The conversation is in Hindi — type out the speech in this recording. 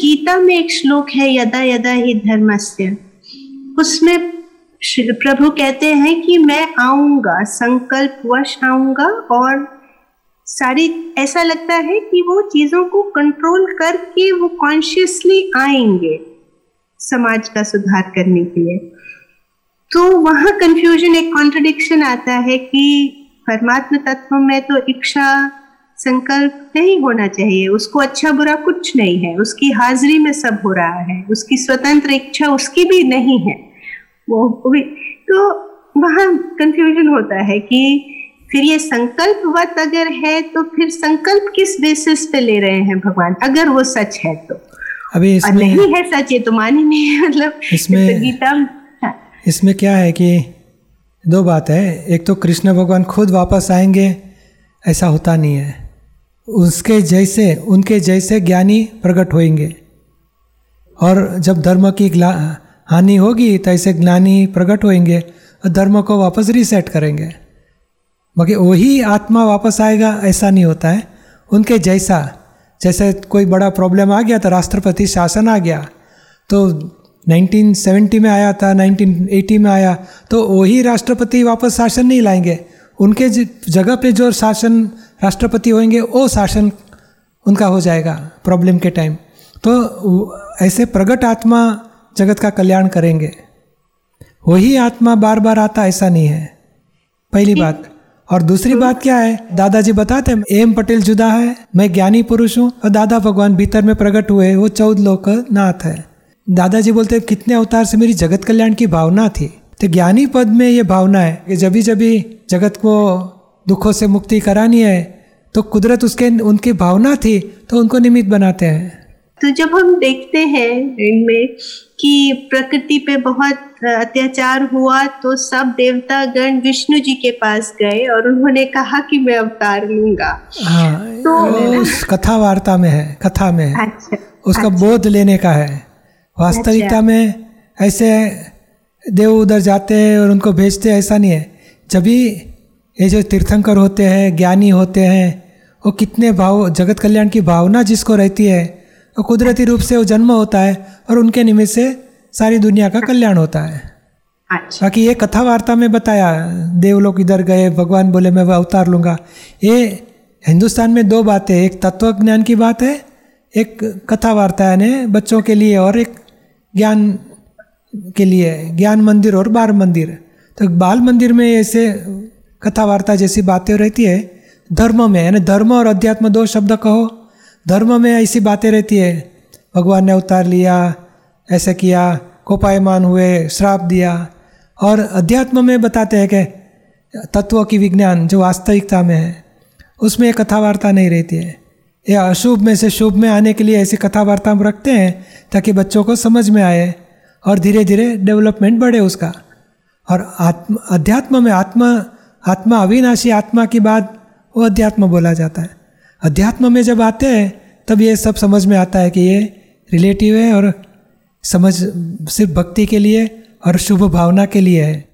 गीता में एक श्लोक है यदा यदा हि धर्मस्य, उसमें प्रभु कहते हैं कि मैं आऊंगा, संकल्पवश आऊंगा, और सारी ऐसा लगता है कि वो चीजों को कंट्रोल करके वो कॉन्शियसली आएंगे समाज का सुधार करने के लिए। तो वहाँ कंफ्यूजन, एक कॉन्ट्रडिक्शन आता है कि परमात्म तत्व में तो इच्छा संकल्प नहीं होना चाहिए, उसको अच्छा बुरा कुछ नहीं है, उसकी हाजिरी में सब हो रहा है, उसकी स्वतंत्र इच्छा उसकी भी नहीं है, वो भी, तो वहाँ कंफ्यूजन होता है कि फिर ये संकल्पवत अगर है तो फिर संकल्प किस बेसिस पे ले रहे हैं भगवान, अगर वो सच है तो। अभी इसमें नहीं है सच, ये तो मान ही नहीं है, मतलब इसमें गीता। हाँ। इसमें क्या है कि दो बात है, एक तो कृष्ण भगवान खुद वापस आएंगे ऐसा होता नहीं है, उनके जैसे ज्ञानी प्रकट होएंगे, और जब धर्म की हानि होगी तो ऐसे ज्ञानी प्रकट होएंगे और धर्म को वापस रीसेट करेंगे। मगर वही आत्मा वापस आएगा ऐसा नहीं होता है। उनके जैसा, जैसे कोई बड़ा प्रॉब्लम आ गया तो राष्ट्रपति शासन आ गया, तो 1970 में आया था, 1980 में आया, तो वही राष्ट्रपति वापस शासन नहीं लाएंगे, उनके जगह पे जो शासन राष्ट्रपति होंगे वो शासन उनका हो जाएगा प्रॉब्लम के टाइम। तो ऐसे प्रगट आत्मा जगत का कल्याण करेंगे, वही आत्मा बार बार आता ऐसा नहीं है, पहली बात। और दूसरी बात क्या है, दादाजी बताते हैं एम पटेल जुदा है, मैं ज्ञानी पुरुष हूँ और दादा भगवान भीतर में प्रकट हुए, वो 14 लोक का नाथ है। दादाजी बोलते हैं कितने अवतार से मेरी जगत कल्याण की भावना थी, तो ज्ञानी पद में ये भावना है कि जब भी जगत को दुखों से मुक्ति करानी है तो कुदरत उनकी भावना थी, तो उनको निमित्त बनाते हैं। तो जब हम देखते हैं इनमें कि प्रकृति पे बहुत अत्याचार हुआ तो सब देवता गण विष्णु जी के पास गए और उन्होंने कहा कि मैं अवतार लूंगा। हाँ, तो उस कथा वार्ता में है, कथा में है। अच्छा, उसका अच्छा, बोध लेने का है। वास्तविकता अच्छा, में ऐसे देव उधर जाते हैं और उनको भेजते हैं ऐसा नहीं है। जब भी ये जो तीर्थंकर होते हैं, ज्ञानी होते हैं, वो कितने भाव जगत कल्याण की भावना जिसको रहती है, और कुदरती रूप से वो जन्म होता है और उनके निमित्त से सारी दुनिया का कल्याण होता है। अच्छा। बाकी ये कथा वार्ता में बताया, देव लोग इधर गए, भगवान बोले मैं वह अवतार लूँगा। ये हिंदुस्तान में दो बातें, एक तत्व ज्ञान की बात है, एक कथा वार्ता यानी बच्चों के लिए, और एक ज्ञान के लिए, ज्ञान मंदिर और बाल मंदिर। तो बाल मंदिर में ऐसे कथा वार्ता जैसी बातें रहती है। धर्म में यानी धर्म और अध्यात्म दो शब्द कहो, धर्म में ऐसी बातें रहती है, भगवान ने अवतार लिया, ऐसे किया, कोपायमान हुए, श्राप दिया। और अध्यात्म में बताते हैं कि तत्वों की विज्ञान जो वास्तविकता में है, उसमें कथा वार्ता नहीं रहती है। ये अशुभ में से शुभ में आने के लिए ऐसी कथा वार्ता हम रखते हैं ताकि बच्चों को समझ में आए और धीरे धीरे डेवलपमेंट बढ़े उसका। और अध्यात्म में आत्मा अविनाशी आत्मा की बात वो अध्यात्म बोला जाता है। अध्यात्म में जब आते हैं तब ये सब समझ में आता है कि ये रिलेटिव है और समझ सिर्फ भक्ति के लिए और शुभ भावना के लिए है।